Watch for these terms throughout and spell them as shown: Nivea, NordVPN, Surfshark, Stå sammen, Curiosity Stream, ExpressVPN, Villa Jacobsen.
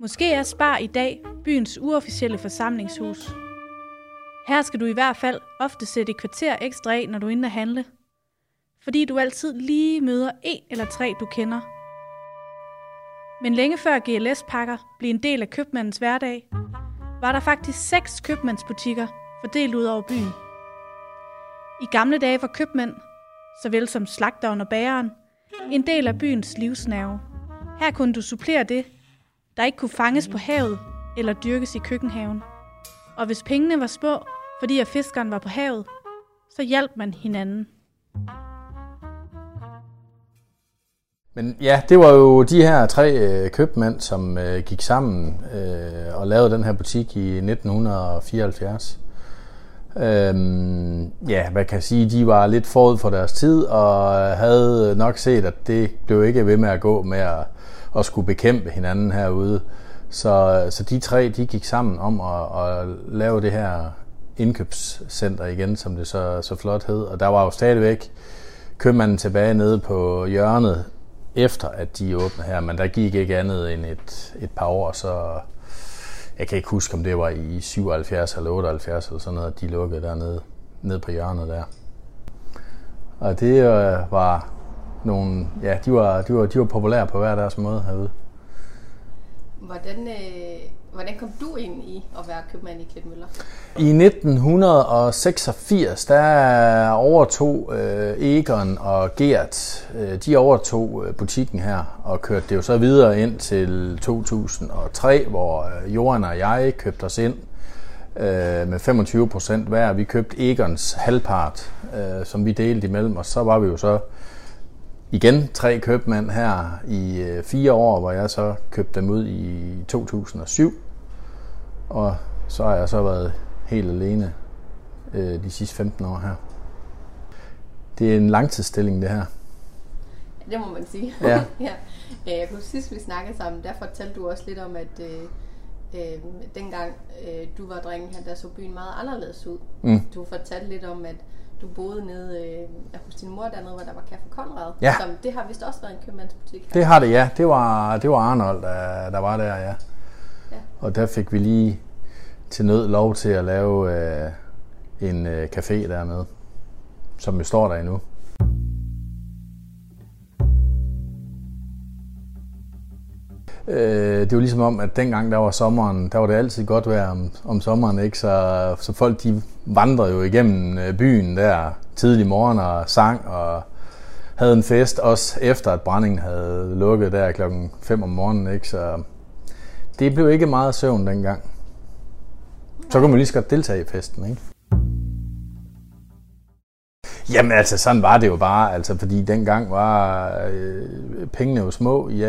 Måske er Spar i dag byens uofficielle forsamlingshus. Her skal du i hvert fald ofte sætte et kvarter ekstra af, når du er inde at handle. Fordi du altid lige møder en eller tre, du kender. Men længe før GLS-pakker blev en del af købmandens hverdag, var der faktisk 6 købmandsbutikker fordelt ud over byen. I gamle dage var købmænd, såvel som slagteren og bageren, en del af byens livsnerve. Her kunne du supplere det, der ikke kunne fanges på havet eller dyrkes i køkkenhaven. Og hvis pengene var små, fordi at fiskeren var på havet, så hjalp man hinanden. Men ja, det var jo de her 3 købmænd, som gik sammen og lavede den her butik i 1974. Ja, man kan sige, de var lidt forud for deres tid og havde nok set, at det blev ikke ved med at gå med at skulle bekæmpe hinanden herude. Så de 3, de gik sammen om at lave det her indkøbscenter igen, som det så flot hed. Og der var jo stadigvæk købmanden tilbage nede på hjørnet, efter at de åbnede her, men der gik ikke andet end et par år, så jeg kan ikke huske, om det var i 77 eller 78 eller sådan noget, at de lukkede dernede, ned på hjørnet der. Og det var nogle, ja, de var populære på hver deres måde herude. Hvordan kom du ind i at være købmand i Klitmøller? I 1986, der overtog Egon og Gert, de overtog butikken her og kørte det jo så videre ind til 2003, hvor Johan og jeg købte os ind med 25% hver. Vi købte Egons halvpart, som vi delte imellem, og så var vi jo så igen 3 købmænd her i 4 år, hvor jeg så købte dem ud i 2007. Og så har jeg så været helt alene de sidste 15 år her. Det er en langtidsstilling, det her. Det må man sige. Ja. Ja. Jeg kunne sidst, vi snakkede sammen, der fortalte du også lidt om, at dengang du var drengen her, der så byen meget anderledes ud. Mm. Du fortalte lidt om, at du boede nede hos din mor dernede, hvor der var Café Conrad. Ja. Som, det har vist også været en købmandsbutik her. Det har det, ja. Det var Arnold, der var der, ja. Ja. Og der fik vi lige til nød lov til at lave en café dernede, som jo står der endnu. Det var ligesom om, at dengang der var sommeren, der var det altid godt vejr om sommeren, ikke? Så folk de vandrede jo igennem byen der tidlig morgen og sang og havde en fest, også efter at brændingen havde lukket der klokken 5 om morgenen, ikke? Så det blev ikke meget søvn dengang. Så kunne man lige så godt deltage i festen, ikke? Jamen altså, sådan var det jo bare, altså, fordi dengang var pengene jo små i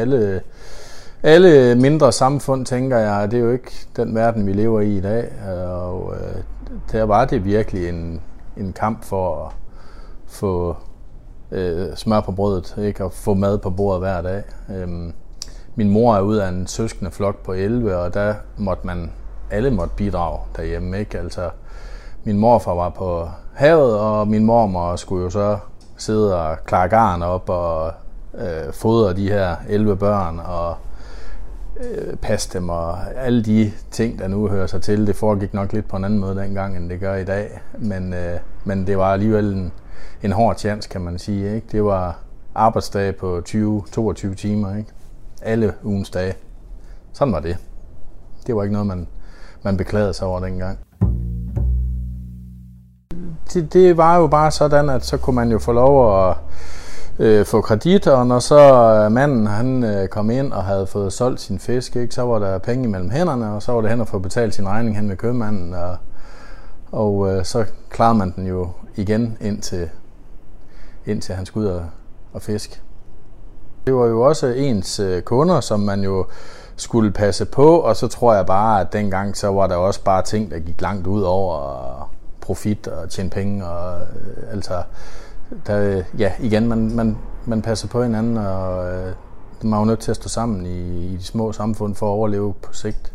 alle mindre samfund, tænker jeg. Det er jo ikke den verden, vi lever i i dag. Og der var det virkelig en kamp for at få smør på brødet, ikke? Og få mad på bordet hver dag. Min mor er ud af en søskende flok på 11, og der måtte alle måtte bidrage derhjemme, ikke? Altså, min morfar var på havet, og min mormor skulle jo så sidde og klare garn op og fodre de her 11 børn og passe dem, og alle de ting, der nu hører sig til. Det foregik nok lidt på en anden måde dengang, end det gør i dag, men det var alligevel en hård chance, kan man sige, ikke? Det var arbejdsdage på 20-22 timer, ikke? Alle ugens dage. Sådan var det. Det var ikke noget, man beklagede sig over dengang. Det var jo bare sådan, at så kunne man jo få lov at få kredit, og når så manden han kom ind og havde fået solgt sin fisk, ikke, så var der penge mellem hænderne, og så var det hen at få betalt sin regning hen ved købmanden, og så klarede man den jo igen indtil han skulle ud og fiske. Det var jo også ens kunder, som man jo skulle passe på, og så tror jeg bare, at dengang så var der også bare ting, der gik langt ud over profit og tjene penge, og altså der, ja, igen, man passer på hinanden, og man er jo nødt til at stå sammen i de små samfund for at overleve på sigt.